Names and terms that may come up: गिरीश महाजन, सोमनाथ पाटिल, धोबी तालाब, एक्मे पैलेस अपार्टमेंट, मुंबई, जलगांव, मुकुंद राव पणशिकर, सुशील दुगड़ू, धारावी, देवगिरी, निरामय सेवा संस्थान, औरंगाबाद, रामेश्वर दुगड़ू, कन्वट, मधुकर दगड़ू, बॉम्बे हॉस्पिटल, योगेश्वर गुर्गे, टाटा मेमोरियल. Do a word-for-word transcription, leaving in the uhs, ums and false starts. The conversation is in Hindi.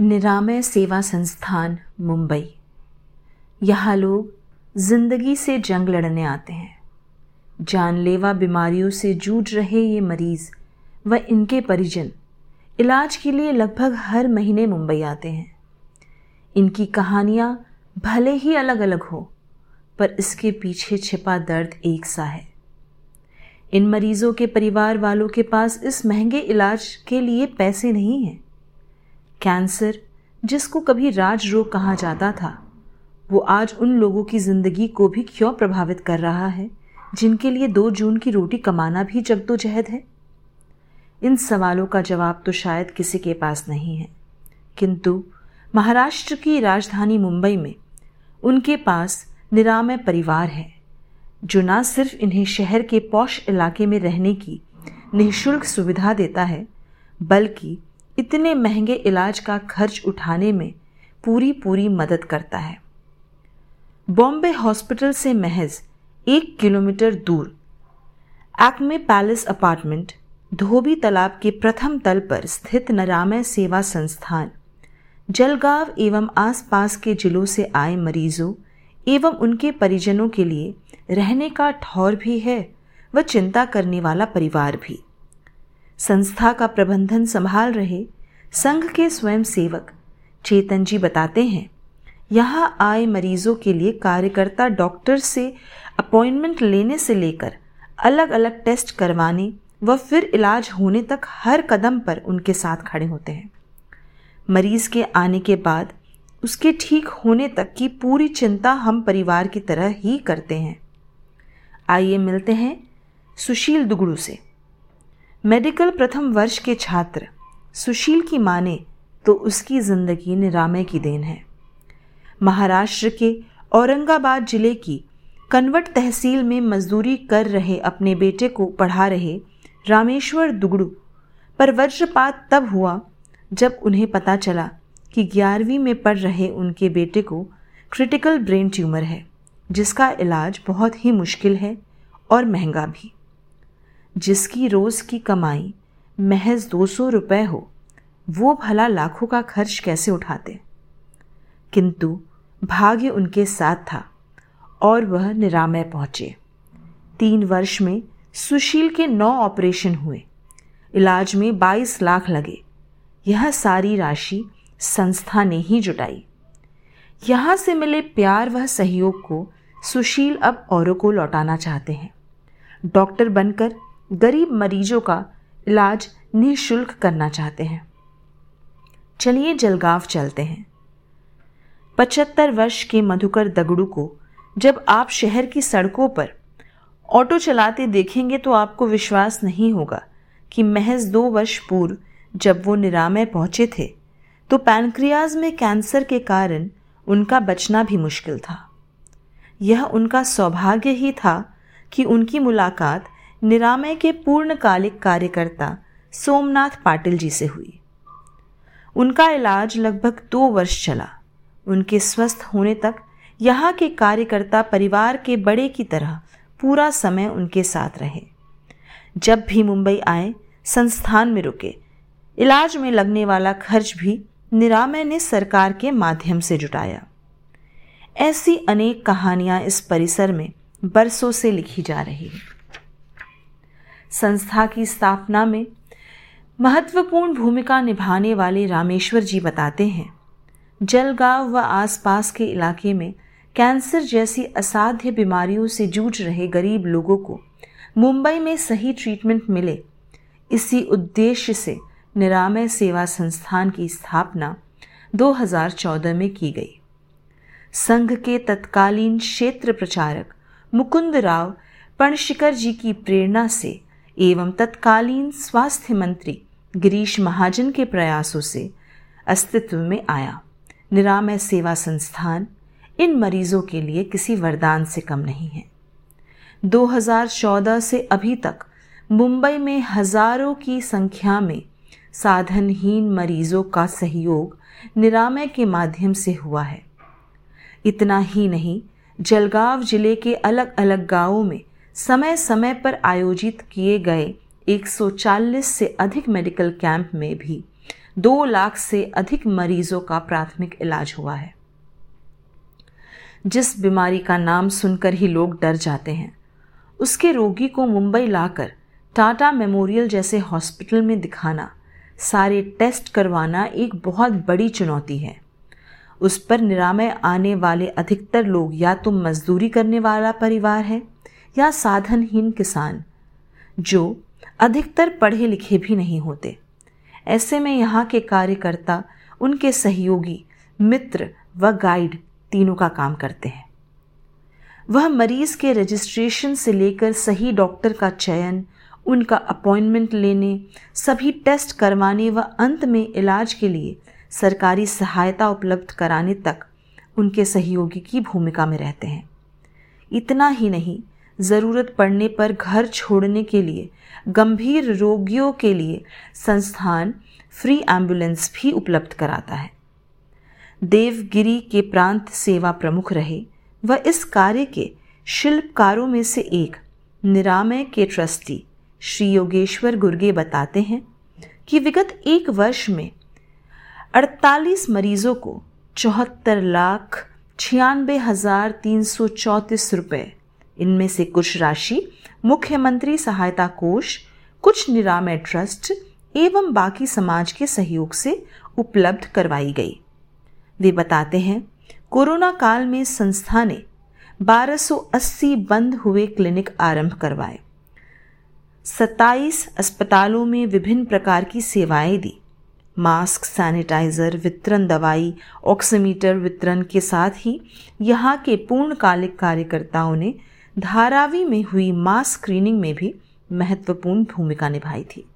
निरामय सेवा संस्थान मुंबई। यहाँ लोग जिंदगी से जंग लड़ने आते हैं। जानलेवा बीमारियों से जूझ रहे ये मरीज़ व इनके परिजन इलाज के लिए लगभग हर महीने मुंबई आते हैं। इनकी कहानियाँ भले ही अलग अलग हो, पर इसके पीछे छिपा दर्द एक सा है। इन मरीज़ों के परिवार वालों के पास इस महंगे इलाज के लिए पैसे नहीं हैं। कैंसर, जिसको कभी राज रोग कहा जाता था, वो आज उन लोगों की ज़िंदगी को भी क्यों प्रभावित कर रहा है जिनके लिए दो जून की रोटी कमाना भी जद्दोजहद है। इन सवालों का जवाब तो शायद किसी के पास नहीं है, किंतु महाराष्ट्र की राजधानी मुंबई में उनके पास निरामय परिवार है, जो न सिर्फ इन्हें शहर के पौश इलाके में रहने की निःशुल्क सुविधा देता है, बल्कि इतने महंगे इलाज का खर्च उठाने में पूरी पूरी मदद करता है। बॉम्बे हॉस्पिटल से महज एक किलोमीटर दूर एक्मे पैलेस अपार्टमेंट धोबी तालाब के प्रथम तल पर स्थित निरामय सेवा संस्थान जलगांव एवं आसपास के जिलों से आए मरीजों एवं उनके परिजनों के लिए रहने का ठौर भी है व चिंता करने वाला परिवार भी। संस्था का प्रबंधन संभाल रहे संघ के स्वयंसेवक चेतन जी बताते हैं, यहाँ आए मरीजों के लिए कार्यकर्ता डॉक्टर से अपॉइंटमेंट लेने से लेकर अलग अलग टेस्ट करवाने व फिर इलाज होने तक हर कदम पर उनके साथ खड़े होते हैं। मरीज के आने के बाद उसके ठीक होने तक की पूरी चिंता हम परिवार की तरह ही करते हैं। आइए मिलते हैं सुशील दुगड़ू से। मेडिकल प्रथम वर्ष के छात्र सुशील की माने तो उसकी ज़िंदगी निरामय की देन है। महाराष्ट्र के औरंगाबाद जिले की कन्वट तहसील में मजदूरी कर रहे अपने बेटे को पढ़ा रहे रामेश्वर दुगड़ू पर वज्रपात तब हुआ जब उन्हें पता चला कि ग्यारहवीं में पढ़ रहे उनके बेटे को क्रिटिकल ब्रेन ट्यूमर है, जिसका इलाज बहुत ही मुश्किल है और महंगा भी। जिसकी रोज़ की कमाई महज दो सौ रुपये हो, वो भला लाखों का खर्च कैसे उठाते। किंतु भाग्य उनके साथ था और वह निरामय पहुँचे। तीन वर्ष में सुशील के नौ ऑपरेशन हुए, इलाज में बाईस लाख लगे। यह सारी राशि संस्था ने ही जुटाई। यहाँ से मिले प्यार व सहयोग को सुशील अब औरों को लौटाना चाहते हैं। डॉक्टर बनकर गरीब मरीजों का इलाज निःशुल्क करना चाहते हैं। चलिए जलगांव चलते हैं। पचहत्तर वर्ष के मधुकर दगड़ू को जब आप शहर की सड़कों पर ऑटो चलाते देखेंगे तो आपको विश्वास नहीं होगा कि महज दो वर्ष पूर्व जब वो निरामय पहुँचे थे तो पैनक्रियाज में कैंसर के कारण उनका बचना भी मुश्किल था। यह उनका सौभाग्य ही था कि उनकी मुलाकात निरामय के पूर्णकालिक कार्यकर्ता सोमनाथ पाटिल जी से हुई। उनका इलाज लगभग दो वर्ष चला। उनके स्वस्थ होने तक यहाँ के कार्यकर्ता परिवार के बड़े की तरह पूरा समय उनके साथ रहे। जब भी मुंबई आए संस्थान में रुके। इलाज में लगने वाला खर्च भी निरामय ने सरकार के माध्यम से जुटाया। ऐसी अनेक कहानियां इस परिसर में बरसों से लिखी जा रही हैं। संस्था की स्थापना में महत्वपूर्ण भूमिका निभाने वाले रामेश्वर जी बताते हैं, जलगांव व आसपास के इलाके में कैंसर जैसी असाध्य बीमारियों से जूझ रहे गरीब लोगों को मुंबई में सही ट्रीटमेंट मिले, इसी उद्देश्य से निरामय सेवा संस्थान की स्थापना दो हज़ार चौदह में की गई। संघ के तत्कालीन क्षेत्र प्रचारक मुकुंद राव पणशिकर जी की प्रेरणा से एवं तत्कालीन स्वास्थ्य मंत्री गिरीश महाजन के प्रयासों से अस्तित्व में आया निरामय सेवा संस्थान इन मरीजों के लिए किसी वरदान से कम नहीं है। दो हज़ार चौदह से अभी तक मुंबई में हजारों की संख्या में साधनहीन मरीजों का सहयोग निरामय के माध्यम से हुआ है। इतना ही नहीं, जलगांव जिले के अलग अलग गांवों में समय समय पर आयोजित किए गए एक सौ चालीस से अधिक मेडिकल कैंप में भी दो लाख से अधिक मरीजों का प्राथमिक इलाज हुआ है। जिस बीमारी का नाम सुनकर ही लोग डर जाते हैं, उसके रोगी को मुंबई लाकर टाटा मेमोरियल जैसे हॉस्पिटल में दिखाना, सारे टेस्ट करवाना एक बहुत बड़ी चुनौती है। उस पर निरामय आने वाले अधिकतर लोग या तो मजदूरी करने वाला परिवार है या साधनहीन किसान, जो अधिकतर पढ़े लिखे भी नहीं होते। ऐसे में यहाँ के कार्यकर्ता, उनके सहयोगी, मित्र व गाइड तीनों का काम करते हैं। वह मरीज के रजिस्ट्रेशन से लेकर सही डॉक्टर का चयन, उनका अपॉइंटमेंट लेने, सभी टेस्ट करवाने व अंत में इलाज के लिए सरकारी सहायता उपलब्ध कराने तक उनके सहयोगी की भूमिका में रहते हैं। इतना ही नहीं, ज़रूरत पड़ने पर घर छोड़ने के लिए गंभीर रोगियों के लिए संस्थान फ्री एम्बुलेंस भी उपलब्ध कराता है। देवगिरी के प्रांत सेवा प्रमुख रहे व इस कार्य के शिल्पकारों में से एक निरामय के ट्रस्टी श्री योगेश्वर गुर्गे बताते हैं कि विगत एक वर्ष में अड़तालीस मरीजों को चौहत्तर लाख छियानबे हज़ार तीन सौ चौंतीस रुपये, इनमें से कुछ राशि मुख्यमंत्री सहायता कोष, कुछ निरामय ट्रस्ट एवं बाकी समाज के सहयोग से उपलब्ध करवाई गई। वे बताते हैं, कोरोना काल में संस्था ने बारह सौ अस्सी बंद हुए क्लिनिक आरंभ करवाए, सत्ताईस अस्पतालों में विभिन्न प्रकार की सेवाएं दी, मास्क, सैनिटाइजर वितरण, दवाई, ऑक्सीमीटर वितरण के साथ ही यहाँ के पूर्णकालिक कार्यकर्ताओं ने धारावी में हुई मास स्क्रीनिंग में भी महत्वपूर्ण भूमिका निभाई थी।